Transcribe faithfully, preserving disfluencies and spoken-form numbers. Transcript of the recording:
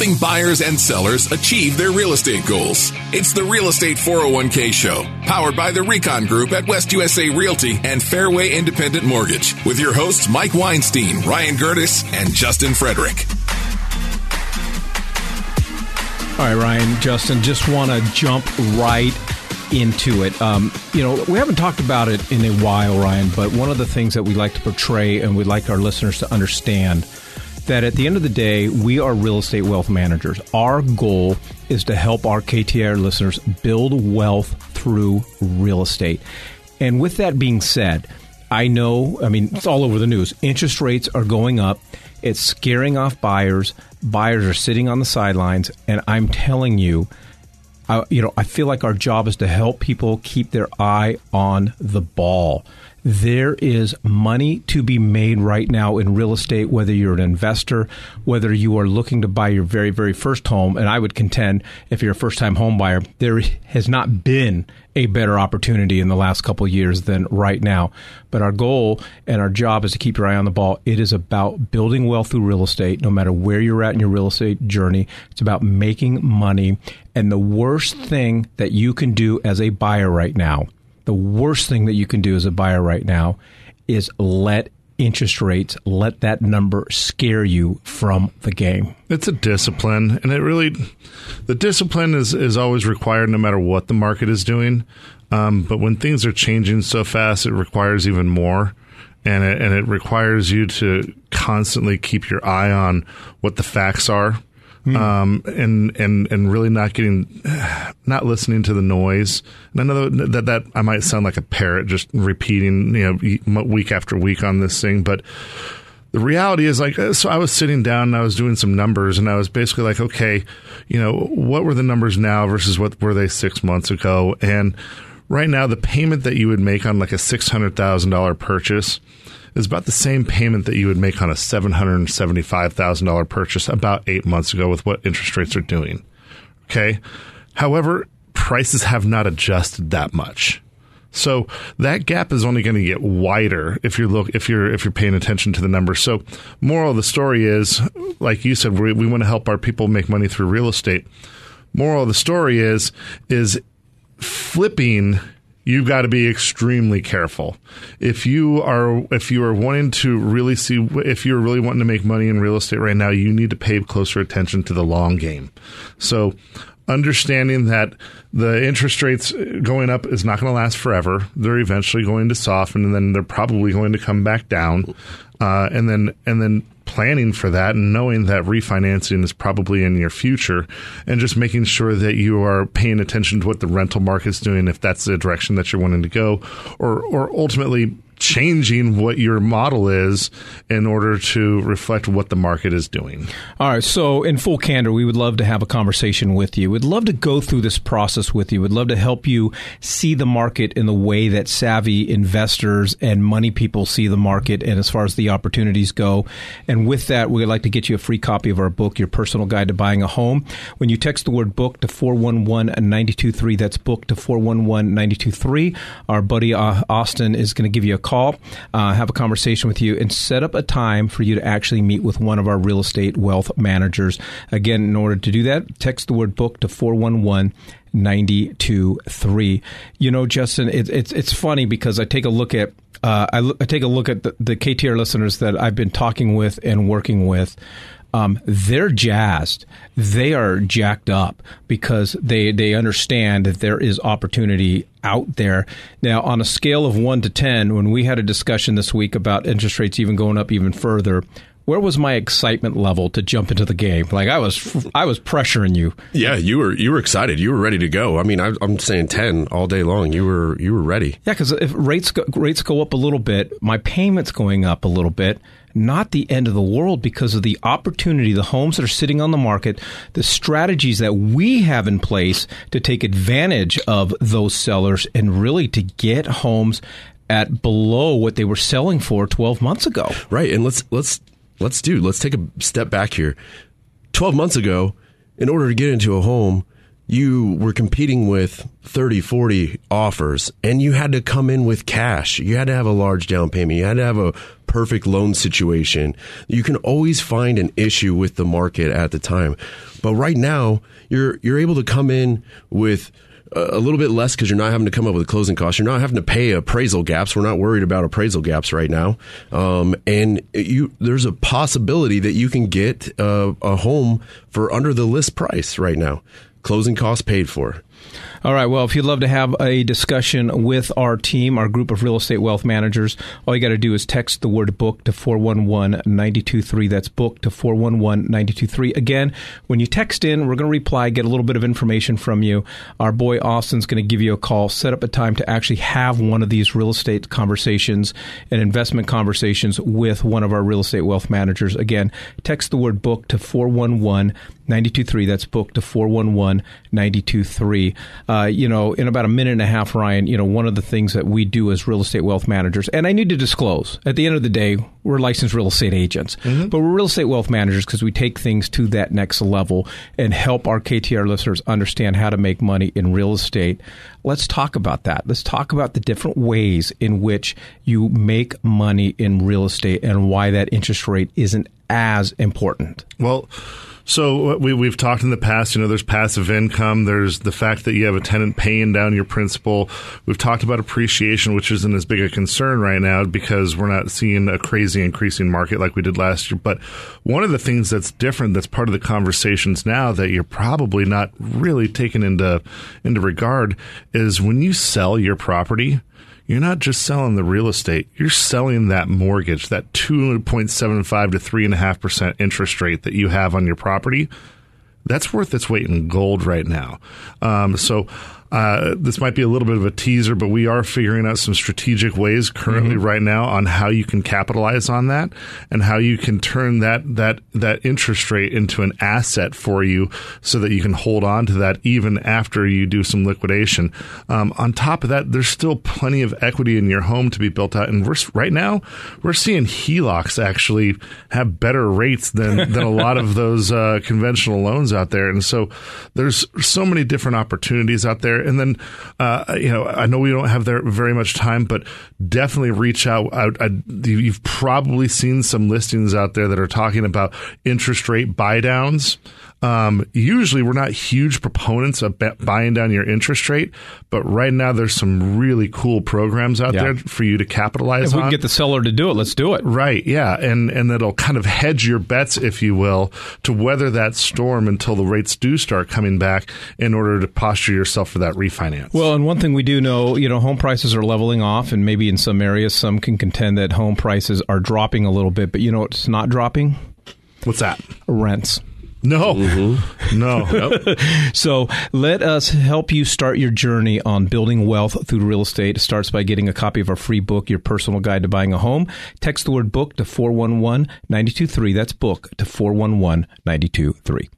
helping buyers and sellers achieve their real estate goals. It's the Real Estate four oh one k Show, powered by the Recon Group at West U S A Realty and Fairway Independent Mortgage, with your hosts Mike Weinstein, Ryan Gerdes, and Justin Frederick. All right, Ryan, Justin, just want to jump right into it. Um, you know, we haven't talked about it in a while, Ryan, but one of the things that we like to portray and we'd like our listeners to understand that at the end of the day, we are real estate wealth managers. Our goal is to help our K T R listeners build wealth through real estate. And with that being said, I know, I mean, it's all over the news. Interest rates are going up. It's scaring off buyers. Buyers are sitting on the sidelines. And I'm telling you, I, you know, I feel like our job is to help people keep their eye on the ball. There is money to be made right now in real estate, whether you're an investor, whether you are looking to buy your very, very first home. And I would contend, if you're a first-time home buyer, there has not been a better opportunity in the last couple of years than right now. But our goal and our job is to keep your eye on the ball. It is about building wealth through real estate, no matter where you're at in your real estate journey. It's about making money. And the worst thing that you can do as a buyer right now, the worst thing that you can do as a buyer right now is let interest rates, let that number scare you from the game. It's a discipline. And it really, the discipline is, is always required no matter what the market is doing. Um, but when things are changing so fast, it requires even more. And it, and it requires you to constantly keep your eye on what the facts are. Mm. Um, and, and, and really not getting, not listening to the noise. And I know that, that I might sound like a parrot just repeating, you know, week after week on this thing. But the reality is, like, so I was sitting down and I was doing some numbers and I was basically like, okay, you know, what were the numbers now versus what were they six months ago? And right now the payment that you would make on like a six hundred thousand dollars purchase is about the same payment that you would make on a seven hundred seventy-five thousand dollars purchase about eight months ago with what interest rates are doing. Okay. However, prices have not adjusted that much. So that gap is only going to get wider if you're look if you're if you're paying attention to the numbers. So moral of the story is, like you said, we, we want to help our people make money through real estate. Moral of the story is is flipping. You've got to be extremely careful. If you are if you are wanting to really see, if you're really wanting to make money in real estate right now, you need to pay closer attention to the long game. So understanding that the interest rates going up is not going to last forever. They're eventually going to soften, and then they're probably going to come back down. Uh, and then and then planning for that and knowing that refinancing is probably in your future, and just making sure that you are paying attention to what the rental market's doing, if that's the direction that you're wanting to go, or or ultimately changing what your model is in order to reflect what the market is doing. All right. So in full candor, we would love to have a conversation with you. We'd love to go through this process with you. We'd love to help you see the market in the way that savvy investors and money people see the market, and as far as the opportunities go. And with that, we'd like to get you a free copy of our book, Your Personal Guide to Buying a Home. When you text the word book to four one one nine two three, that's book to four one one nine two three, our buddy uh, Austin is going to give you a call. Call, uh, have a conversation with you, and set up a time for you to actually meet with one of our real estate wealth managers. Again, in order to do that, text the word book to four one one nine two three. You know, Justin, it, it's it's funny because I take a look at uh, I, look, I take a look at the, the K T R listeners that I've been talking with and working with. Um, they're jazzed. They are jacked up because they, they understand that there is opportunity out there. Now, on a scale of one to ten, when we had a discussion this week about interest rates even going up even further, where was my excitement level to jump into the game? Like, I was I was pressuring you. Yeah, you were you were excited. You were ready to go. I mean, I, I'm saying ten all day long. You were you were ready. Yeah, because if rates go, rates go up a little bit, my payment's going up a little bit. Not the end of the world because of the opportunity, the homes that are sitting on the market, the strategies that we have in place to take advantage of those sellers and really to get homes at below what they were selling for twelve months ago. Right. And let's let's let's do let's take a step back here. twelve months ago, in order to get into a home, you were competing with thirty, forty offers, and you had to come in with cash. You had to have a large down payment. You had to have a perfect loan situation. You can always find an issue with the market at the time. But right now, you're you're able to come in with a little bit less because you're not having to come up with closing costs. You're not having to pay appraisal gaps. We're not worried about appraisal gaps right now. Um, and you, there's a possibility that you can get a, a home for under the list price right now. Closing costs paid for. All right. Well, if you'd love to have a discussion with our team, our group of real estate wealth managers, all you got to do is text the word book to four one one, nine two three. That's book to four one one, nine two three. Again, when you text in, we're going to reply, get a little bit of information from you. Our boy Austin's going to give you a call, set up a time to actually have one of these real estate conversations and investment conversations with one of our real estate wealth managers. Again, text the word book to four one one, nine two three. That's book to four one one, nine two three. Uh, you know, in about a minute and a half, Ryan, you know, one of the things that we do as real estate wealth managers, and I need to disclose, at the end of the day, we're licensed real estate agents, mm-hmm. but we're real estate wealth managers because we take things to that next level and help our K T R listeners understand how to make money in real estate. Let's talk about that. Let's talk about the different ways in which you make money in real estate and why that interest rate isn't as important. Well, so we, we've talked in the past, you know, there's passive income. There's the fact that you have a tenant paying down your principal. We've talked about appreciation, which isn't as big a concern right now because we're not seeing a crazy increasing market like we did last year. But one of the things that's different, that's part of the conversations now that you're probably not really taking into, into regard is when you sell your property, you're not just selling the real estate. You're selling that mortgage, that two point seven five to three point five percent interest rate that you have on your property. That's worth its weight in gold right now. Um, so uh, this might be a little bit of a teaser, but we are figuring out some strategic ways currently mm-hmm. right now on how you can capitalize on that and how you can turn that that that interest rate into an asset for you so that you can hold on to that even after you do some liquidation. Um, on top of that, there's still plenty of equity in your home to be built out. And we're, right now, we're seeing H E L O Cs actually have better rates than, than a lot of those uh, conventional loans out there. And so there's so many different opportunities out there. And then, uh, you know, I know we don't have there very much time, but definitely reach out. I, I, you've probably seen some listings out there that are talking about interest rate buy downs. Um, usually we're not huge proponents of b- buying down your interest rate, but right now there's some really cool programs out yeah. there for you to capitalize on. If we can on. get the seller to do it, let's do it. Right, yeah. And and that'll kind of hedge your bets, if you will, to weather that storm until the rates do start coming back in order to posture yourself for that refinance. Well, and one thing we do know, you know, home prices are leveling off, and maybe in some areas some can contend that home prices are dropping a little bit, but you know what's not dropping? What's that? Rents. No, mm-hmm. no. Nope. So let us help you start your journey on building wealth through real estate. It starts by getting a copy of our free book, Your Personal Guide to Buying a Home. Text the word book to four one one, nine two three. That's book to four one one, nine two three.